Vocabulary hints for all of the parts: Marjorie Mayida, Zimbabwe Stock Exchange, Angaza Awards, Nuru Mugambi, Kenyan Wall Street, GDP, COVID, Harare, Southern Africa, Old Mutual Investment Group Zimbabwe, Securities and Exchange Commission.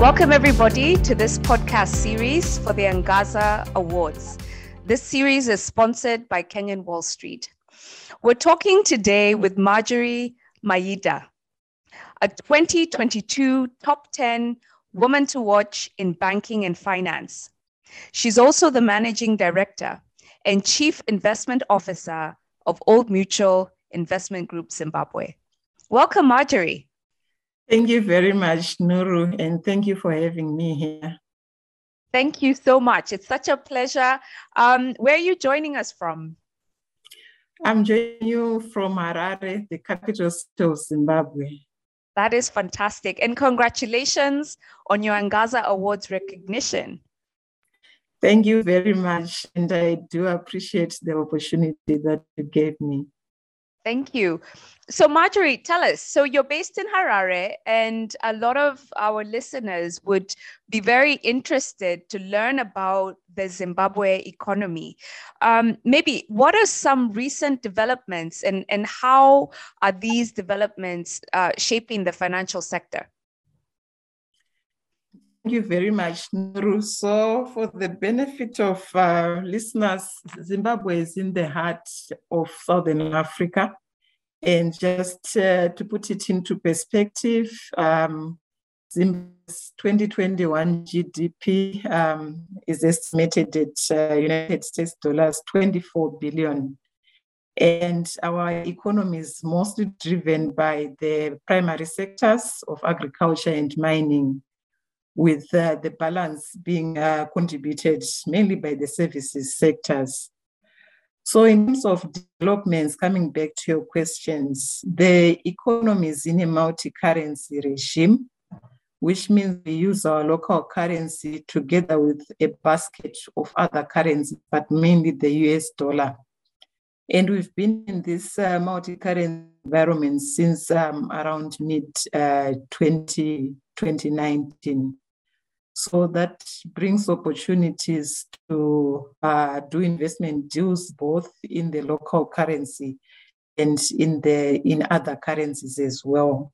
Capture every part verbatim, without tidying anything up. Welcome everybody to this podcast series for the Angaza Awards. This series is sponsored by Kenyan Wall Street. We're talking today with Marjorie Mayida, a twenty twenty-two top ten woman to watch in banking and finance. She's also the managing director and chief investment officer of Old Mutual Investment Group Zimbabwe. Welcome, Marjorie. Thank you very much, Nuru, and thank you for having me here. Thank you so much. It's such a pleasure. Um, where are you joining us from? I'm joining you from Harare, the capital city of Zimbabwe. That is fantastic. And congratulations on your Angaza Awards recognition. Thank you very much. And I do appreciate the opportunity that you gave me. Thank you. So Marjorie, tell us, so you're based in Harare, and a lot of our listeners would be very interested to learn about the Zimbabwe economy. Um, maybe what are some recent developments, and, and how are these developments uh, shaping the financial sector? Thank you very much, Nuru. So for the benefit of uh, listeners, Zimbabwe is in the heart of Southern Africa. And just uh, to put it into perspective, um, Zimbabwe's twenty twenty-one G D P um, is estimated at uh, United States dollars twenty-four billion. And our economy is mostly driven by the primary sectors of agriculture and mining, with uh, the balance being uh, contributed mainly by the services sectors. So in terms of developments, coming back to your questions, the economy is in a multi-currency regime, which means we use our local currency together with a basket of other currencies, but mainly the U S dollar. And we've been in this uh, multi-currency environment since um, around mid twenty nineteen. So that brings opportunities to uh, do investment deals both in the local currency and in the in other currencies as well.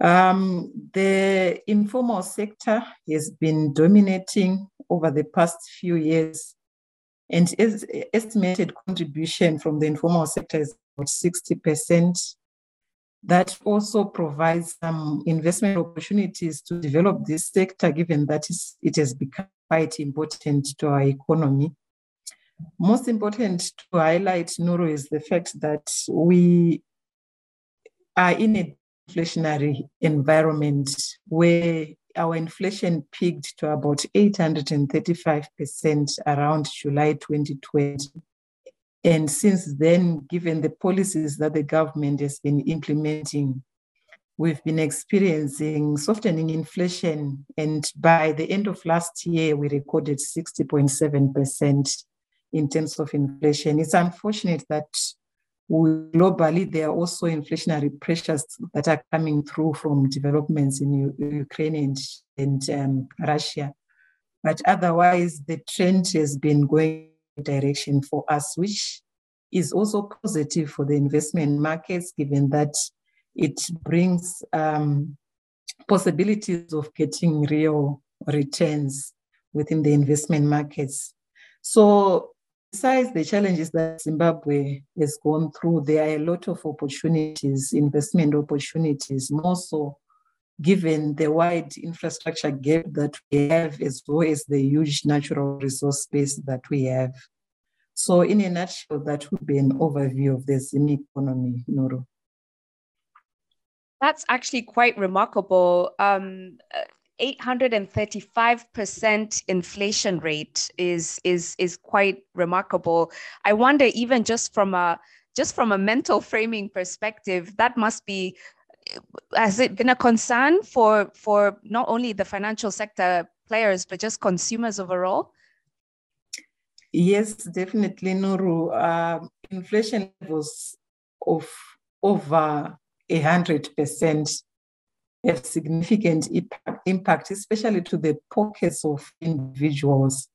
Um, the informal sector has been dominating over the past few years, and is estimated contribution from the informal sector is about sixty percent. That also provides some investment opportunities to develop this sector, given that it has become quite important to our economy. Most important to highlight, Nuru, is the fact that we are in a inflationary environment where our inflation peaked to about eight hundred thirty-five percent around July twenty twenty. And since then, given the policies that the government has been implementing, we've been experiencing softening inflation. And by the end of last year, we recorded sixty point seven percent in terms of inflation. It's unfortunate that globally, there are also inflationary pressures that are coming through from developments in Ukraine and, and um, Russia. But otherwise, the trend has been going direction for us, which is also positive for the investment markets, given that it brings um, possibilities of getting real returns within the investment markets. So besides the challenges that Zimbabwe has gone through, there are a lot of opportunities, investment opportunities, more so given the wide infrastructure gap that we have, as well as the huge natural resource space that we have. So in a nutshell, that would be an overview of the Zim economy, Nuru. That's actually quite remarkable. Um, eight hundred thirty-five percent inflation rate is, is, is quite remarkable. I wonder, even just from a, just from a mental framing perspective, that must be, has it been a concern for, for not only the financial sector players, but just consumers overall? Yes, definitely, Nuru. Uh, inflation levels of over one hundred percent have significant impact, especially to the pockets of individuals.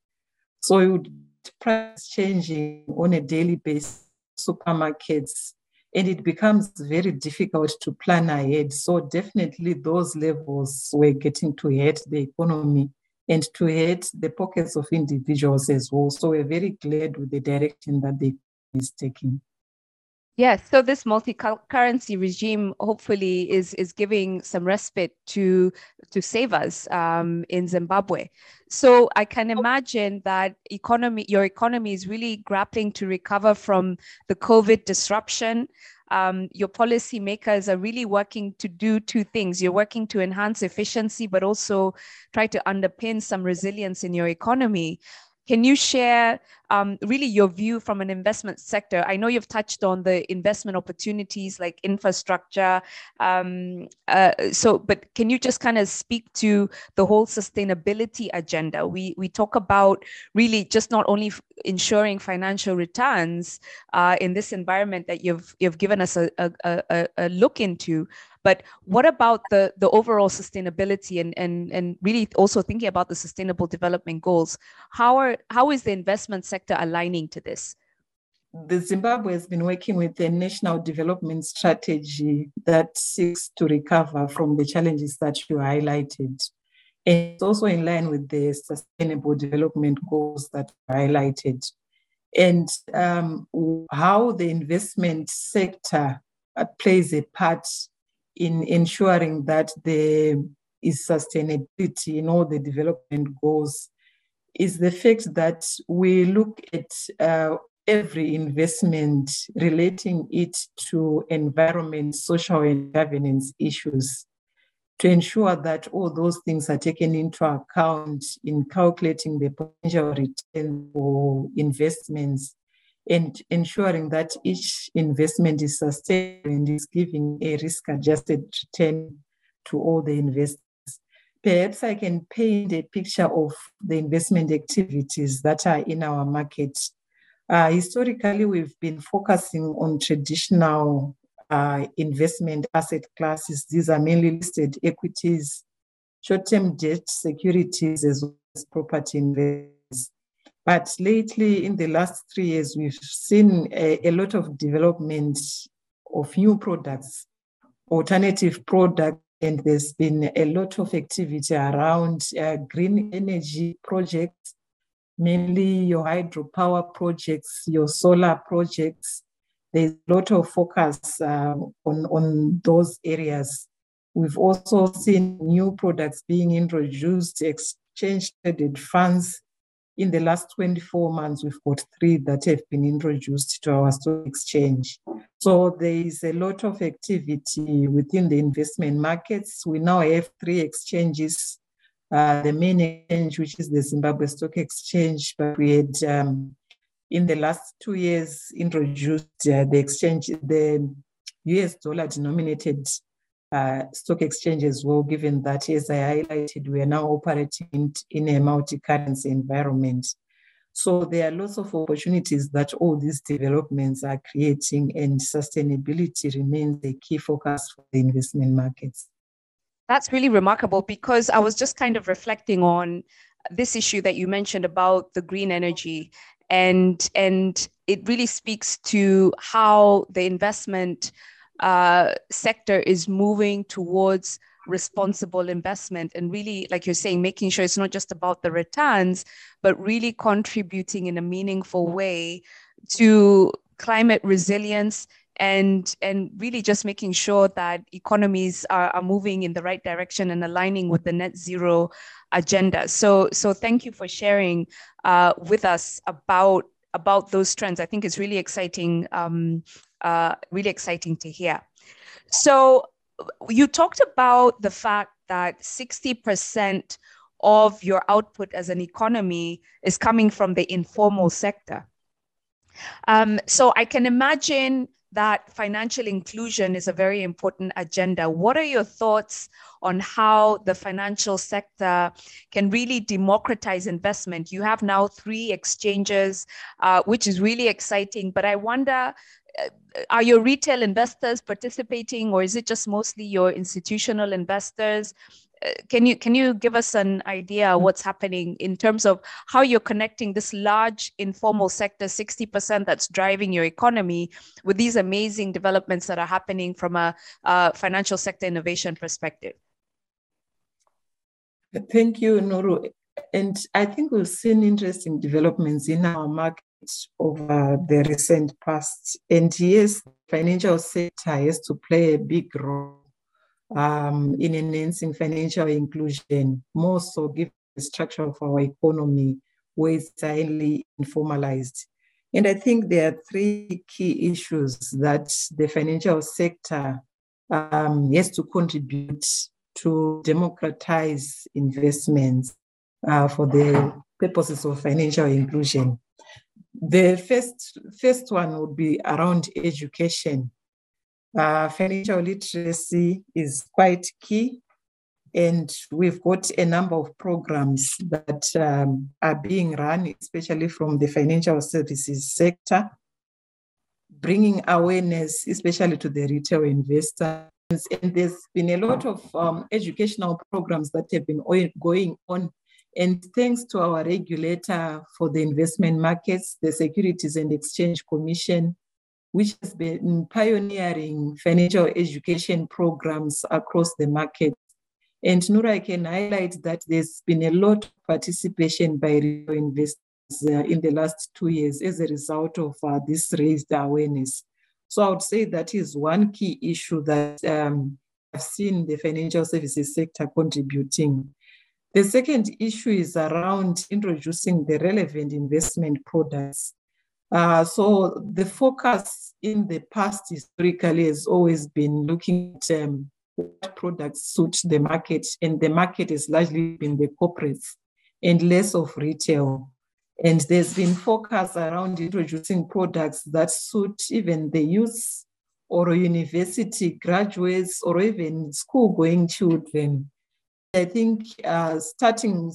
So it would price changing on a daily basis, supermarkets, and it becomes very difficult to plan ahead. So definitely those levels were getting to hurt the economy and to hurt the pockets of individuals as well. So we're very glad with the direction that the economy is taking. Yes, so this multi-currency regime hopefully is is giving some respite to to savers um, in Zimbabwe. So I can imagine that economy, your economy is really grappling to recover from the COVID disruption. Um, your policymakers are really working to do two things. You're working to enhance efficiency, but also try to underpin some resilience in your economy. Can you share um, really your view from an investment sector? I know you've touched on the investment opportunities like infrastructure. Um, uh, so, but can you just kind of speak to the whole sustainability agenda? We we talk about really just not only ensuring financial returns uh, in this environment that you've you've given us a a, a, a look into. But what about the, the overall sustainability and, and, and really also thinking about the sustainable development goals? How are how is the investment sector aligning to this? The Zimbabwe has been working with the national development strategy that seeks to recover from the challenges that you highlighted. And it's also in line with the sustainable development goals that you highlighted. And um, how the investment sector plays a part in ensuring that there is sustainability in all the development goals is the fact that we look at uh, every investment relating it to environment, social and governance issues to ensure that all those things are taken into account in calculating the potential return for investments and ensuring that each investment is sustained and is giving a risk-adjusted return to all the investors. Perhaps I can paint a picture of the investment activities that are in our market. Uh, historically, we've been focusing on traditional uh, investment asset classes. These are mainly listed equities, short-term debt securities, as well as property investments. But lately, in the last three years, we've seen a, a lot of development of new products, alternative products, and there's been a lot of activity around uh, green energy projects, mainly your hydropower projects, your solar projects. There's a lot of focus uh, on, on those areas. We've also seen new products being introduced, exchange-traded funds. In the last twenty-four months, we've got three that have been introduced to our stock exchange. So there is a lot of activity within the investment markets. We now have three exchanges, uh, the main exchange, which is the Zimbabwe Stock Exchange, but we had, um, in the last two years, introduced uh, the exchange, the U S dollar denominated uh, stock exchange as well, given that, as I highlighted, we are now operating in a multi-currency environment. So there are lots of opportunities that all these developments are creating, and sustainability remains the key focus for the investment markets. That's really remarkable, because I was just kind of reflecting on this issue that you mentioned about the green energy, and, and it really speaks to how the investment Uh, sector is moving towards responsible investment and really, like you're saying, making sure it's not just about the returns, but really contributing in a meaningful way to climate resilience and and really just making sure that economies are, are moving in the right direction and aligning with the net zero agenda. So, so thank you for sharing uh, with us about about those trends. I think it's really exciting. Um, Uh, really exciting to hear. So you talked about the fact that sixty percent of your output as an economy is coming from the informal sector. Um, so I can imagine that financial inclusion is a very important agenda. What are your thoughts on how the financial sector can really democratize investment? You have now three exchanges, uh, which is really exciting, but I wonder, are your retail investors participating, or is it just mostly your institutional investors? Can you can you give us an idea of what's happening in terms of how you're connecting this large informal sector, sixty percent that's driving your economy, with these amazing developments that are happening from a uh, financial sector innovation perspective? Thank you, Nuru. And I think we've seen interesting developments in our market over the recent past. And yes, the financial sector has to play a big role um, in enhancing financial inclusion, more so given the structure of our economy, where it's highly informalized. And I think there are three key issues that the financial sector um, has to contribute to democratize investments uh, for the purposes of financial inclusion. The first, first one would be around education. Uh, financial literacy is quite key, and we've got a number of programs that um, are being run, especially from the financial services sector, bringing awareness, especially to the retail investor. And there's been a lot of um, educational programs that have been going on. And thanks to our regulator for the investment markets, the Securities and Exchange Commission, which has been pioneering financial education programs across the market. And Nura, I can highlight that there's been a lot of participation by retail investors uh, in the last two years as a result of uh, this raised awareness. So I would say that is one key issue that um, I've seen the financial services sector contributing. The second issue is around introducing the relevant investment products. Uh, so the focus in the past historically has always been looking at um, what products suit the market, and the market has largely been the corporates and less of retail. And there's been focus around introducing products that suit even the youth or university graduates or even school-going children. I think uh, starting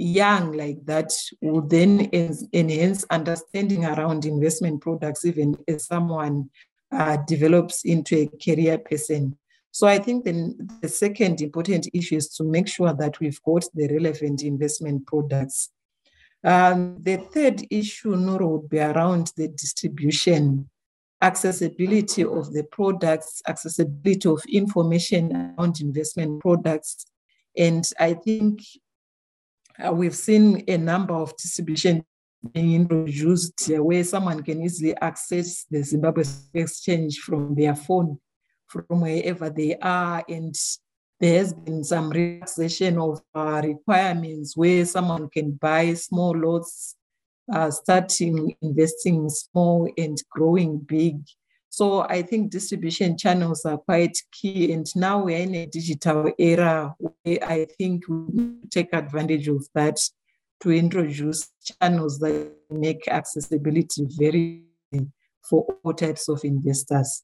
young like that will then enhance understanding around investment products, even if someone uh, develops into a career person. So I think then the second important issue is to make sure that we've got the relevant investment products. Um, the third issue, Nuru, would be around the distribution, accessibility of the products, accessibility of information around investment products. And I think uh, we've seen a number of distribution being introduced uh, where someone can easily access the Zimbabwe Stock Exchange from their phone, from wherever they are. And there has been some relaxation of uh, requirements where someone can buy small lots, uh, starting investing small and growing big. So I think distribution channels are quite key. And now we're in a digital era where I think we take advantage of that to introduce channels that make accessibility very easy for all types of investors.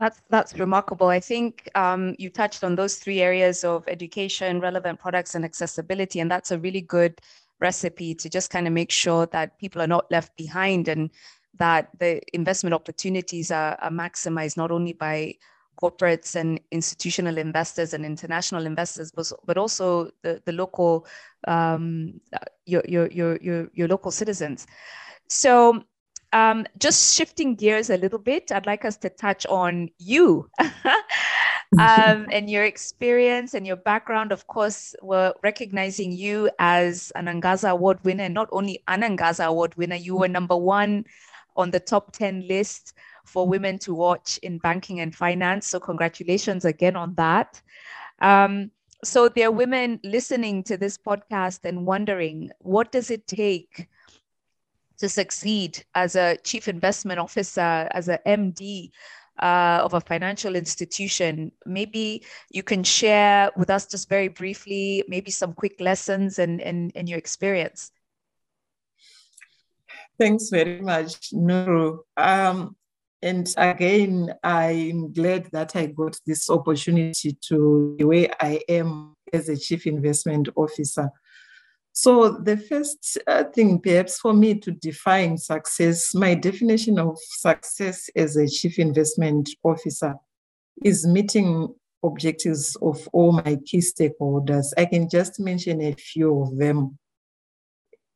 That's, that's remarkable. I think um, you touched on those three areas of education, relevant products, and accessibility, and that's a really good recipe to just kind of make sure that people are not left behind and that the investment opportunities are, are maximized not only by corporates and institutional investors and international investors, but, but also the, the local, um, your, your, your, your, your local citizens. So Um, just shifting gears a little bit, I'd like us to touch on you um, and your experience and your background. Of course, we're recognizing you as an Angaza Award winner, and not only an Angaza Award winner, you were number one on the top ten list for women to watch in banking and finance. So congratulations again on that. Um, so there are women listening to this podcast and wondering, what does it take to succeed as a chief investment officer, as a M D uh, of a financial institution? Maybe you can share with us just very briefly, maybe some quick lessons and, and, and your experience. Thanks very much, Nuru. Um, and again, I'm glad that I got this opportunity to be where I am as a chief investment officer. So the first thing perhaps for me to define success, my definition of success as a chief investment officer is meeting objectives of all my key stakeholders. I can just mention a few of them.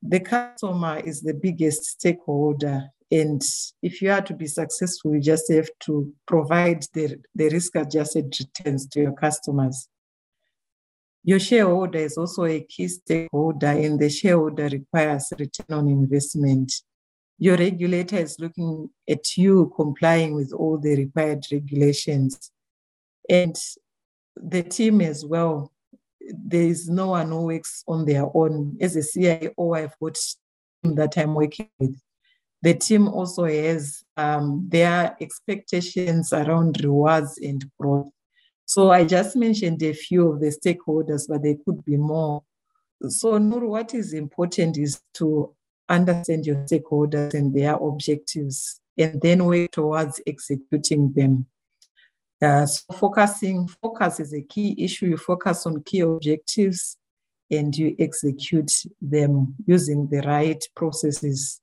The customer is the biggest stakeholder, and if you are to be successful, you just have to provide the, the risk-adjusted returns to your customers. Your shareholder is also a key stakeholder, and the shareholder requires return on investment. Your regulator is looking at you complying with all the required regulations. And the team as well, there is no one who works on their own. As a C I O, I've got a team that I'm working with. The team also has um, their expectations around rewards and growth. So I just mentioned a few of the stakeholders, but there could be more. So Nuru, what is important is to understand your stakeholders and their objectives, and then work towards executing them. Uh, so focusing, focus is a key issue. You focus on key objectives and you execute them using the right processes.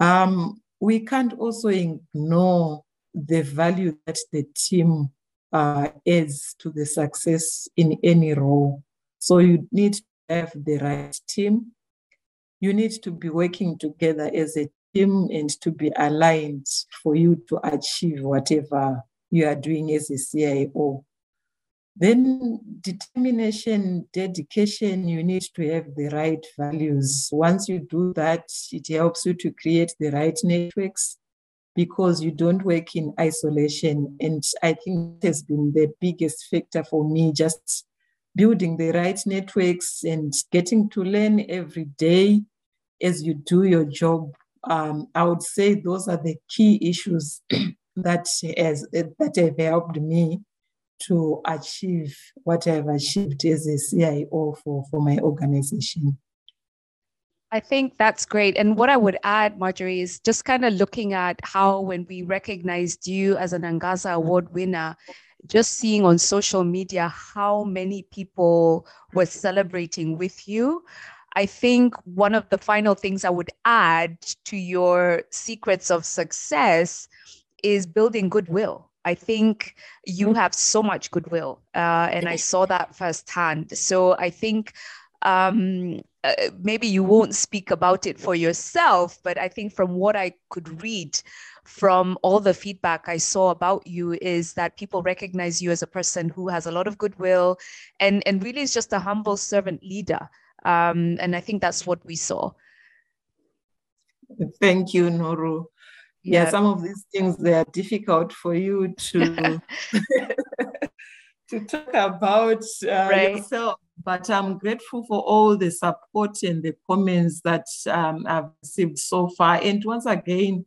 Um, we can't also ignore the value that the team uh, adds to the success in any role. So you need to have the right team. You need to be working together as a team and to be aligned for you to achieve whatever you are doing as a C I O. Then determination, dedication, you need to have the right values. Once you do that, it helps you to create the right networks because you don't work in isolation. And I think it has been the biggest factor for me, just building the right networks and getting to learn every day as you do your job. Um, I would say those are the key issues that has that have helped me to achieve what I've achieved as a C I O for, for my organization. I think that's great. And what I would add, Marjorie, is just kind of looking at how when we recognized you as an Angaza Award winner, just seeing on social media how many people were celebrating with you. I think one of the final things I would add to your secrets of success is building goodwill. I think you have so much goodwill, uh, and I saw that firsthand. So I think um, uh, maybe you won't speak about it for yourself, but I think from what I could read from all the feedback I saw about you is that people recognize you as a person who has a lot of goodwill and, and really is just a humble servant leader. Um, and I think that's what we saw. Thank you, Nuru. Yeah, some of these things, they are difficult for you to, to talk about uh, right. yourself. But I'm grateful for all the support and the comments that um, I've received so far. And once again,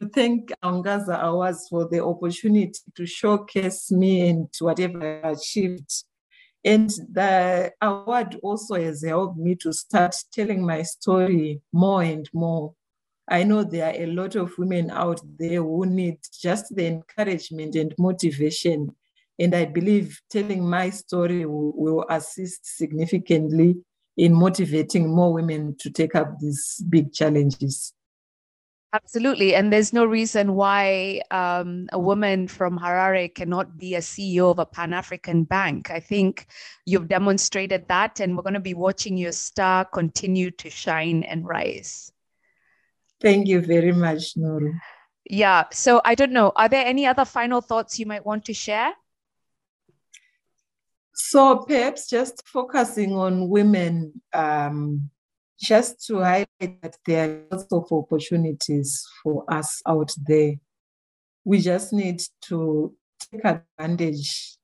to thank Angaza Awards for the opportunity to showcase me and whatever I achieved. And the award also has helped me to start telling my story more and more. I know there are a lot of women out there who need just the encouragement and motivation. And I believe telling my story will, will assist significantly in motivating more women to take up these big challenges. Absolutely. And there's no reason why um, a woman from Harare cannot be a C E O of a Pan-African bank. I think you've demonstrated that, and we're going to be watching your star continue to shine and rise. Thank you very much, Nuru. Yeah. So I don't know, are there any other final thoughts you might want to share? So perhaps just focusing on women, um, just to highlight that there are lots of opportunities for us out there. We just need to take advantage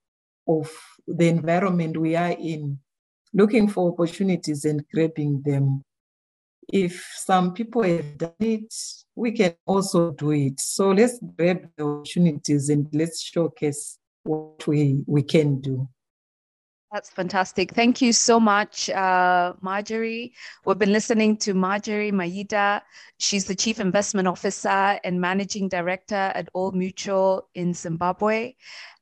of the environment we are in, looking for opportunities and grabbing them. If some people have done it, we can also do it. So let's grab the opportunities and let's showcase what we, we can do. That's fantastic. Thank you so much, uh, Marjorie. We've been listening to Marjorie Mayida. She's the Chief Investment Officer and Managing Director at Old Mutual in Zimbabwe.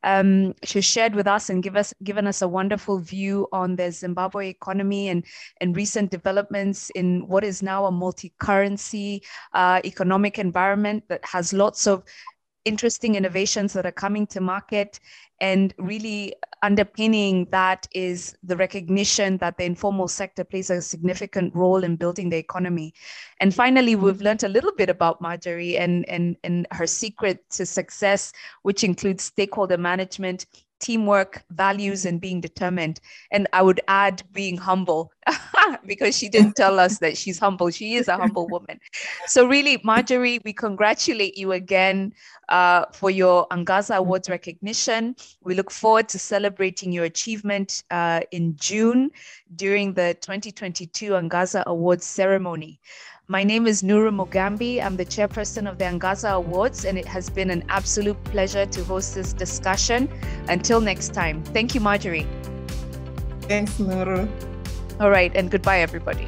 Um, she shared with us and give us, given us a wonderful view on the Zimbabwe economy and, and recent developments in what is now a multi-currency uh, economic environment that has lots of interesting innovations that are coming to market, And really underpinning that is the recognition that the informal sector plays a significant role in building the economy. And finally, we've learned a little bit about Marjorie and, and, and her secret to success, which includes stakeholder management, teamwork, values, and being determined. And I would add being humble, because she didn't tell us that she's humble. She is a humble woman. So really, Marjorie, we congratulate you again uh, for your Angaza Awards recognition. We look forward to celebrating your achievement uh, in June during the twenty twenty-two Angaza Awards ceremony. My name is Nuru Mugambi. I'm the chairperson of the Angaza Awards, and it has been an absolute pleasure to host this discussion. Until next time, thank you, Marjorie. Thanks, Nuru. All right, and goodbye, everybody.